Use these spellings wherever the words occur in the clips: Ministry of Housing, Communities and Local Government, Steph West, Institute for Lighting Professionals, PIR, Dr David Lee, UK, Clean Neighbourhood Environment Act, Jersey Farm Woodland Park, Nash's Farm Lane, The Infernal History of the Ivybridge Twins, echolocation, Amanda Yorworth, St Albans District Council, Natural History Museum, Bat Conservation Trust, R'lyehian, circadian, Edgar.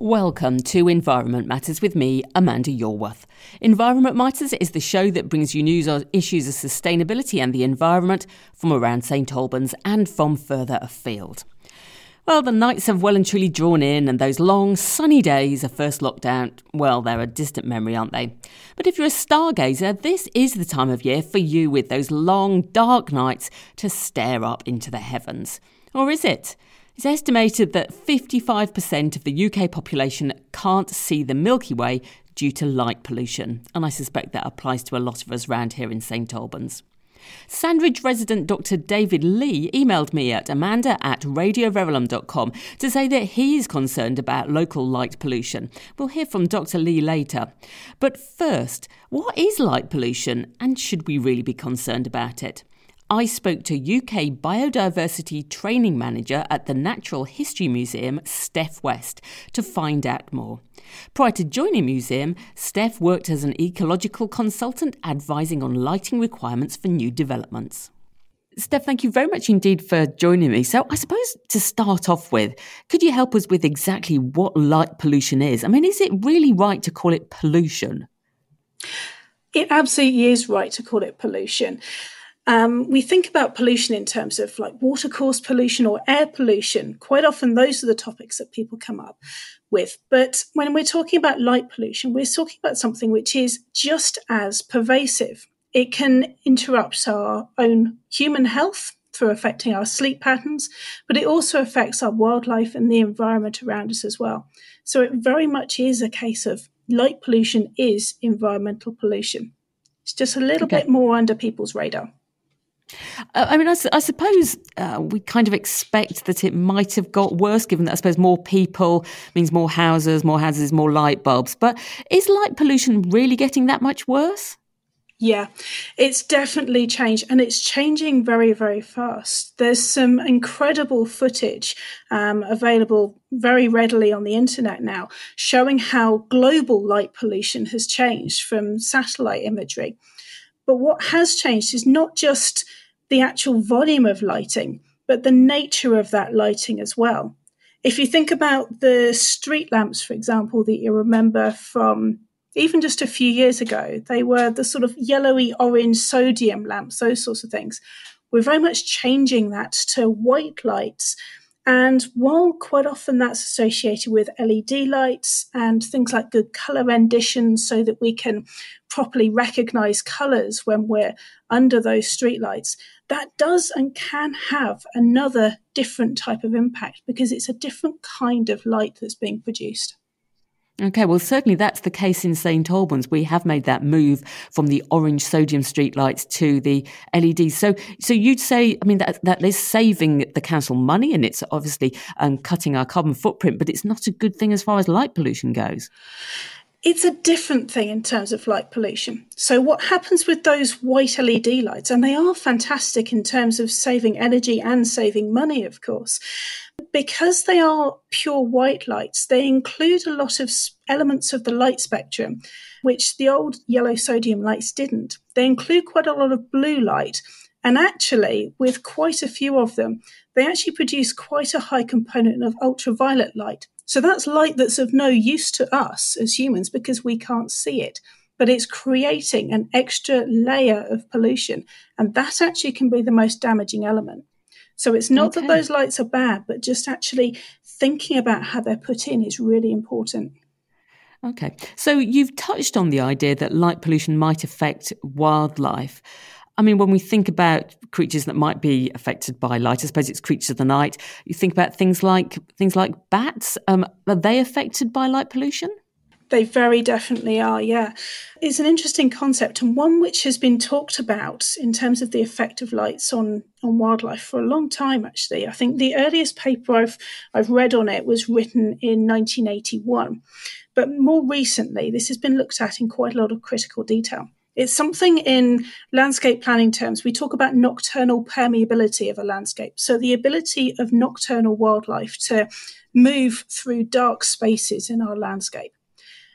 Welcome to Environment Matters with me, Amanda Yorworth. Environment Matters is the show that brings you news on issues of sustainability and the environment from around St Albans and from further afield. Well, the nights have well and truly drawn in, and those long sunny days of first lockdown, well, they're a distant memory, aren't they? But if you're a stargazer, this is the time of year for you, with those long dark nights, to stare up into the heavens. Or is it? It's estimated that 55% of the UK population can't see the Milky Way due to light pollution, and I suspect that applies to a lot of us round here in St Albans. Sandridge resident Dr David Lee emailed me at amanda@radioverulam.com to say that he is concerned about local light pollution. We'll hear from Dr Lee later. But first, what is light pollution, and should we really be concerned about it? I spoke to UK Biodiversity Training Manager at the Natural History Museum, Steph West, to find out more. Prior to joining the museum, Steph worked as an ecological consultant advising on lighting requirements for new developments. Steph, thank you very much indeed for joining me. So I suppose to start off with, could you help us with exactly what light pollution is? I mean, is it really right to call it pollution? It absolutely is right to call it pollution. We think about pollution in terms of like watercourse pollution or air pollution. Quite often those are the topics that people come up with. But when we're talking about light pollution, we're talking about something which is just as pervasive. It can interrupt our own human health through affecting our sleep patterns, but it also affects our wildlife and the environment around us as well. So it very much is a case of light pollution is environmental pollution. It's just a little bit more under people's radar. I suppose we kind of expect that it might have got worse, given that I suppose more people means more houses, more light bulbs. But is light pollution really getting that much worse? Yeah, it's definitely changed, and it's changing very, very fast. There's some incredible footage available very readily on the internet now showing how global light pollution has changed from satellite imagery. But what has changed is not just the actual volume of lighting, but the nature of that lighting as well. If you think about the street lamps, for example, that you remember from even just a few years ago, they were the sort of yellowy orange sodium lamps, those sorts of things. We're very much changing that to white lights. And while quite often that's associated with LED lights and things like good colour renditions so that we can properly recognise colours when we're under those streetlights, that does and can have another different type of impact because it's a different kind of light that's being produced. OK, well, certainly that's the case in St Albans. We have made that move from the orange sodium streetlights to the LEDs. So you'd say, I mean, that is saving the council money, and it's obviously cutting our carbon footprint, but it's not a good thing as far as light pollution goes. It's a different thing in terms of light pollution. So what happens with those white LED lights, and they are fantastic in terms of saving energy and saving money, of course, because they are pure white lights, they include a lot of elements of the light spectrum, which the old yellow sodium lights didn't. They include quite a lot of blue light. And actually, with quite a few of them, they actually produce quite a high component of ultraviolet light. So that's light that's of no use to us as humans because we can't see it, but it's creating an extra layer of pollution. And that actually can be the most damaging element. So it's not that those lights are bad, but just actually thinking about how they're put in is really important. Okay. So you've touched on the idea that light pollution might affect wildlife. I mean, when we think about creatures that might be affected by light, I suppose it's creatures of the night. You think about things like bats. Are they affected by light pollution? They very definitely are, yeah. It's an interesting concept, and one which has been talked about in terms of the effect of lights on wildlife for a long time, actually. I think the earliest paper I've read on it was written in 1981. But more recently, this has been looked at in quite a lot of critical detail. It's something in landscape planning terms. We talk about nocturnal permeability of a landscape. So the ability of nocturnal wildlife to move through dark spaces in our landscape.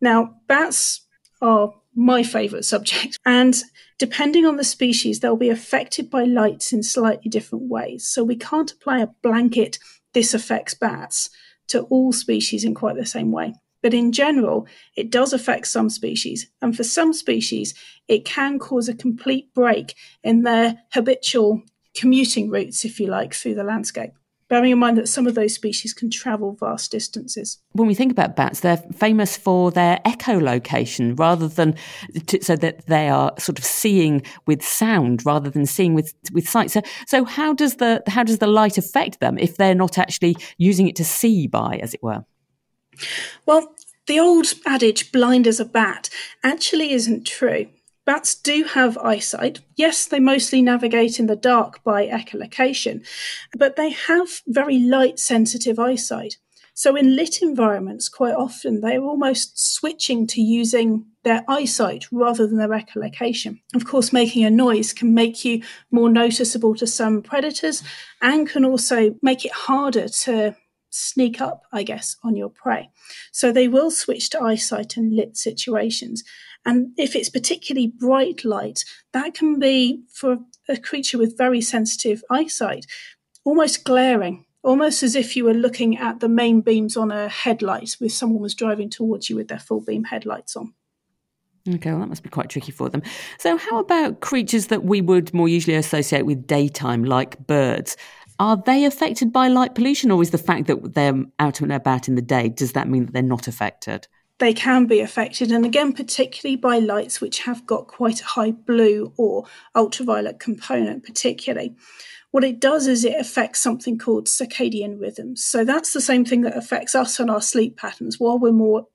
Now, bats are my favourite subject. And depending on the species, they'll be affected by lights in slightly different ways. So we can't apply a blanket, this affects bats, to all species in quite the same way. But in general, it does affect some species. And for some species, it can cause a complete break in their habitual commuting routes, if you like, through the landscape. Bearing in mind that some of those species can travel vast distances. When we think about bats, they're famous for their echolocation so that they are sort of seeing with sound rather than seeing with sight. So how does the light affect them if they're not actually using it to see by, as it were? Well, the old adage, blind as a bat, actually isn't true. Bats do have eyesight. Yes, they mostly navigate in the dark by echolocation, but they have very light-sensitive eyesight. So in lit environments, quite often, they're almost switching to using their eyesight rather than their echolocation. Of course, making a noise can make you more noticeable to some predators and can also make it harder to sneak up, I guess, on your prey. So they will switch to eyesight in lit situations. And if it's particularly bright light, that can be, for a creature with very sensitive eyesight, almost glaring, almost as if you were looking at the main beams on a headlight with someone was driving towards you with their full beam headlights on. Okay, well, that must be quite tricky for them. So how about creatures that we would more usually associate with daytime, like birds? Are they affected by light pollution, or is the fact that they're out and about in the day, does that mean that they're not affected? They can be affected, and again, particularly by lights which have got quite a high blue or ultraviolet component particularly. What it does is it affects something called circadian rhythms. So that's the same thing that affects us and our sleep patterns while we're more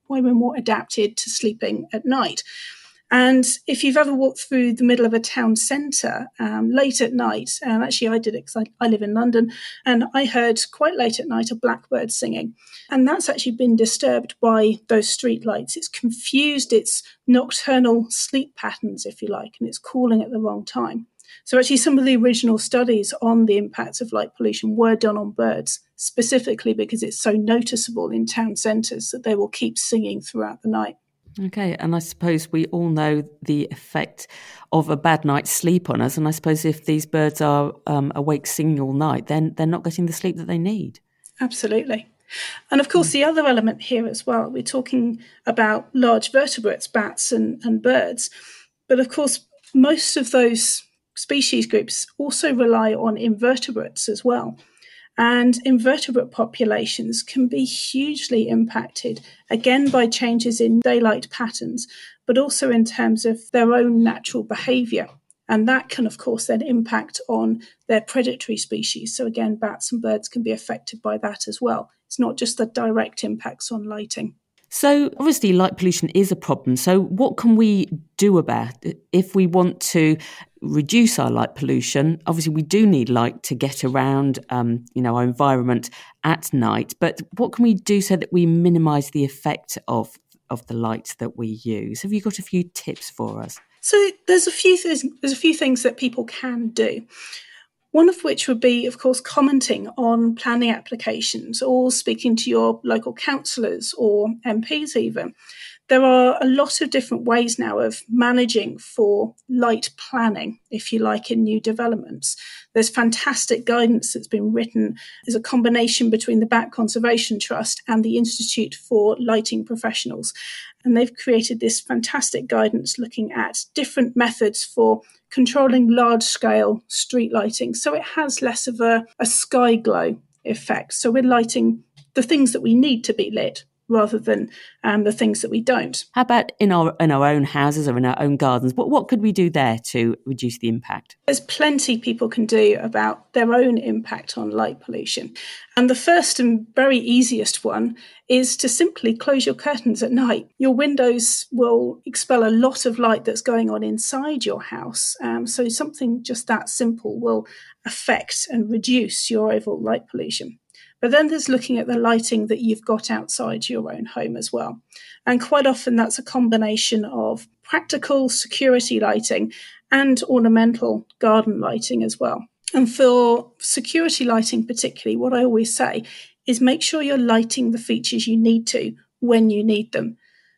adapted to sleeping at night. And if you've ever walked through the middle of a town centre late at night, and actually I did it because I live in London, and I heard quite late at night a blackbird singing. And that's actually been disturbed by those street lights. It's confused its nocturnal sleep patterns, if you like, and it's calling at the wrong time. So actually some of the original studies on the impacts of light pollution were done on birds, specifically because it's so noticeable in town centres that they will keep singing throughout the night. Okay, and I suppose we all know the effect of a bad night's sleep on us, and I suppose if these birds are awake singing all night, then they're not getting the sleep that they need. Absolutely. And of course, the other element here as well, we're talking about large vertebrates, bats and birds, but of course, most of those species groups also rely on invertebrates as well. And invertebrate populations can be hugely impacted, again, by changes in daylight patterns, but also in terms of their own natural behaviour. And that can, of course, then impact on their predatory species. So again, bats and birds can be affected by that as well. It's not just the direct impacts on lighting. So obviously light pollution is a problem. So what can we do about it if we want to reduce our light pollution? Obviously we do need light to get around our environment at night, but what can we do so that we minimise the effect of the light that we use? Have you got a few tips for us? So there's a few things that people can do. One of which would be, of course, commenting on planning applications or speaking to your local councillors or MPs even. There are a lot of different ways now of managing for light planning, if you like, in new developments. There's fantastic guidance that's been written as a combination between the Bat Conservation Trust and the Institute for Lighting Professionals. And they've created this fantastic guidance looking at different methods for controlling large-scale street lighting. So it has less of a sky glow effect. So we're lighting the things that we need to be lit, rather than the things that we don't. How about in our own houses or in our own gardens? What could we do there to reduce the impact? There's plenty people can do about their own impact on light pollution. And the first and very easiest one is to simply close your curtains at night. Your windows will expel a lot of light that's going on inside your house. So something just that simple will affect and reduce your overall light pollution. But then there's looking at the lighting that you've got outside your own home as well. And quite often that's a combination of practical security lighting and ornamental garden lighting as well. And for security lighting particularly, what I always say is make sure you're lighting the features you need to when you need them.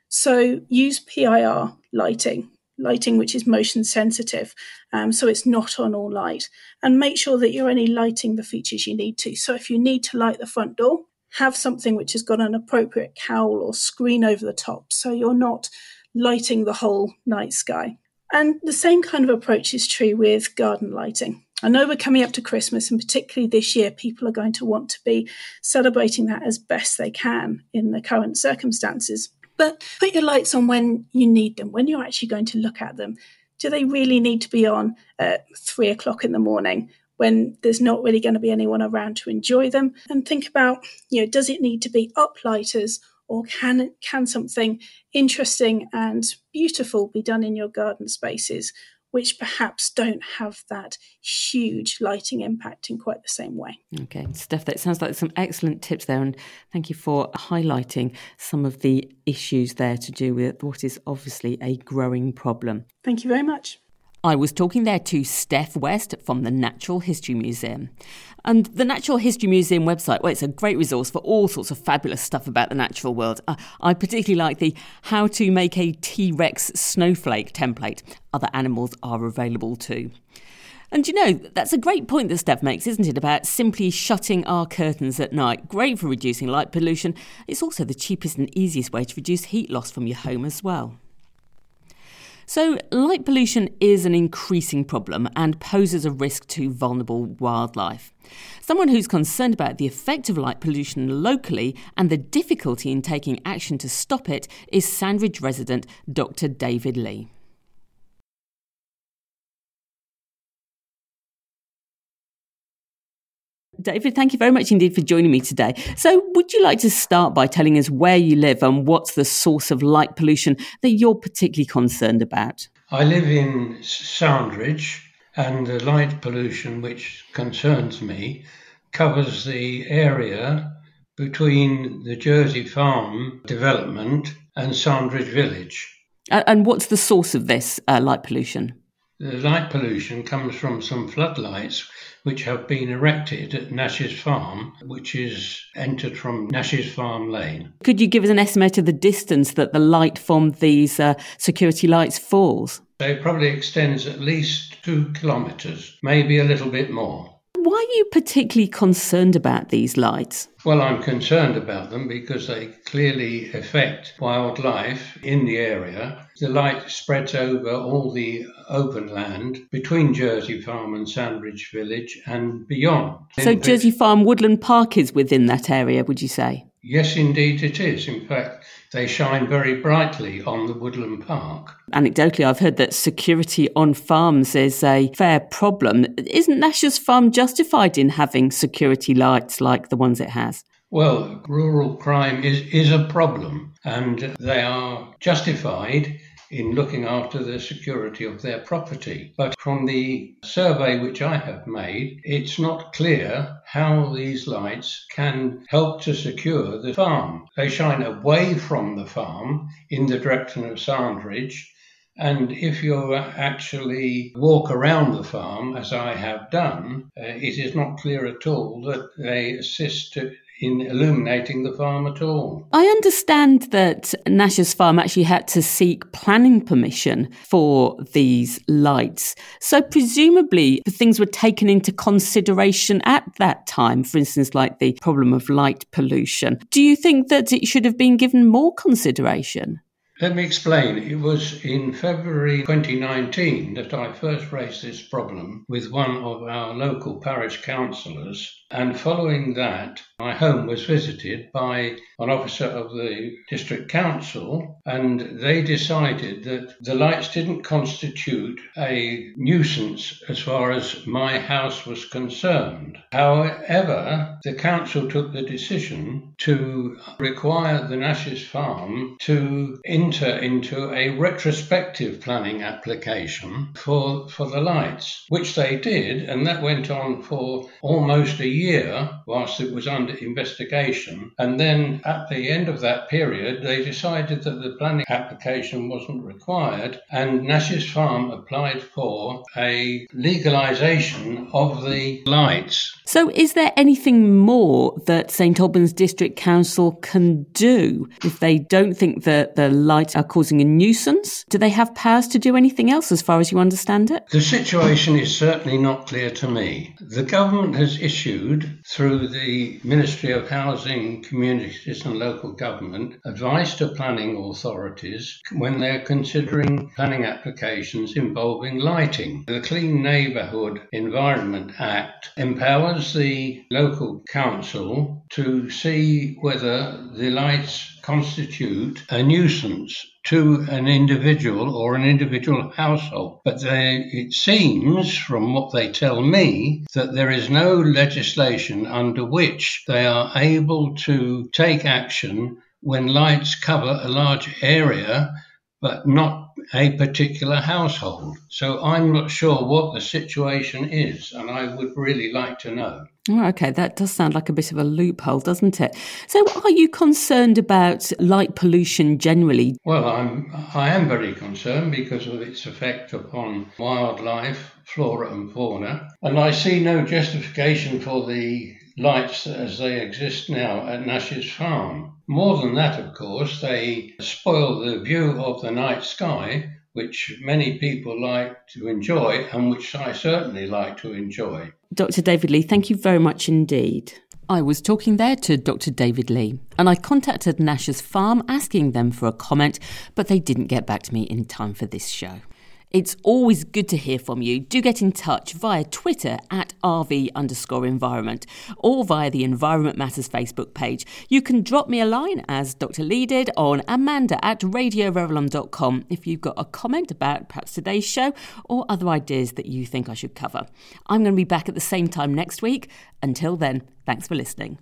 So use PIR lighting which is motion sensitive, so it's not on all light. And make sure that you're only lighting the features you need to. So if you need to light the front door, have something which has got an appropriate cowl or screen over the top, so you're not lighting the whole night sky. And the same kind of approach is true with garden lighting. I know we're coming up to Christmas, and particularly this year, people are going to want to be celebrating that as best they can in the current circumstances. But put your lights on when you need them, when you're actually going to look at them. Do they really need to be on at 3 o'clock in the morning when there's not really going to be anyone around to enjoy them? And think about, does it need to be uplighters, or can something interesting and beautiful be done in your garden spaces, which perhaps don't have that huge lighting impact in quite the same way. Okay, Steph, that sounds like some excellent tips there, and thank you for highlighting some of the issues there to do with what is obviously a growing problem. Thank you very much. I was talking there to Steph West from the Natural History Museum. And the Natural History Museum website, well, it's a great resource for all sorts of fabulous stuff about the natural world. I particularly like the How to Make a T-Rex Snowflake template. Other animals are available too. And that's a great point that Steph makes, isn't it, about simply shutting our curtains at night. Great for reducing light pollution. It's also the cheapest and easiest way to reduce heat loss from your home as well. So light pollution is an increasing problem and poses a risk to vulnerable wildlife. Someone who's concerned about the effect of light pollution locally and the difficulty in taking action to stop it is Sandridge resident Dr David Lee. David, thank you very much indeed for joining me today. So would you like to start by telling us where you live and what's the source of light pollution that you're particularly concerned about? I live in Sandridge, and the light pollution which concerns me covers the area between the Jersey Farm development and Sandridge Village. And what's the source of this light pollution? The light pollution comes from some floodlights which have been erected at Nash's Farm, which is entered from Nash's Farm Lane. Could you give us an estimate of the distance that the light from these security lights falls? It probably extends at least 2 kilometres, maybe a little bit more. Why are you particularly concerned about these lights? Well, I'm concerned about them because they clearly affect wildlife in the area. The light spreads over all the open land between Jersey Farm and Sandridge Village and beyond. So Jersey Farm Woodland Park is within that area, would you say? Yes, indeed it is. In fact, they shine very brightly on the woodland park. Anecdotally, I've heard that security on farms is a fair problem. Isn't Nash's Farm justified in having security lights like the ones it has? Well, rural crime is a problem, and they are justified in looking after the security of their property. But from the survey which I have made, it's not clear how these lights can help to secure the farm. They shine away from the farm in the direction of Sandridge, and if you actually walk around the farm, as I have done, it is not clear at all that they assist in illuminating the farm at all. I understand that Nash's Farm actually had to seek planning permission for these lights. So presumably things were taken into consideration at that time, for instance, like the problem of light pollution. Do you think that it should have been given more consideration? Let me explain. It was in February 2019 that I first raised this problem with one of our local parish councillors, and following that, my home was visited by an officer of the district council, and they decided that the lights didn't constitute a nuisance as far as my house was concerned. However, the council took the decision to require the Nash's Farm to enter into a retrospective planning application for the lights, which they did, and that went on for almost a year whilst it was under investigation. And then at the end of that period, they decided that the planning application wasn't required, and Nash's Farm applied for a legalisation of the lights. So is there anything more that St Albans District Council can do if they don't think that the lights are causing a nuisance? Do they have powers to do anything else as far as you understand it? The situation is certainly not clear to me. The government has issued, through the Ministry of Housing, Communities and Local Government, advice to planning authorities when they're considering planning applications involving lighting. The Clean Neighbourhood Environment Act empowers the local council to see whether the lights constitute a nuisance to an individual or an individual household. But it seems, from what they tell me, that there is no legislation under which they are able to take action when lights cover a large area but not a particular household. So I'm not sure what the situation is, and I would really like to know. Oh, okay, that does sound like a bit of a loophole, doesn't it? So are you concerned about light pollution generally? Well, I am very concerned because of its effect upon wildlife, flora and fauna. And I see no justification for the lights as they exist now at Nash's Farm. More than that, of course, they spoil the view of the night sky, which many people like to enjoy and which I certainly like to enjoy. Dr David Lee, thank you very much indeed. I was talking there to Dr David Lee, and I contacted Nash's Farm asking them for a comment, but they didn't get back to me in time for this show. It's always good to hear from you. Do get in touch via Twitter at RV_environment or via the Environment Matters Facebook page. You can drop me a line, as Dr Lee did, on amanda@radioverulam.com if you've got a comment about perhaps today's show or other ideas that you think I should cover. I'm going to be back at the same time next week. Until then, thanks for listening.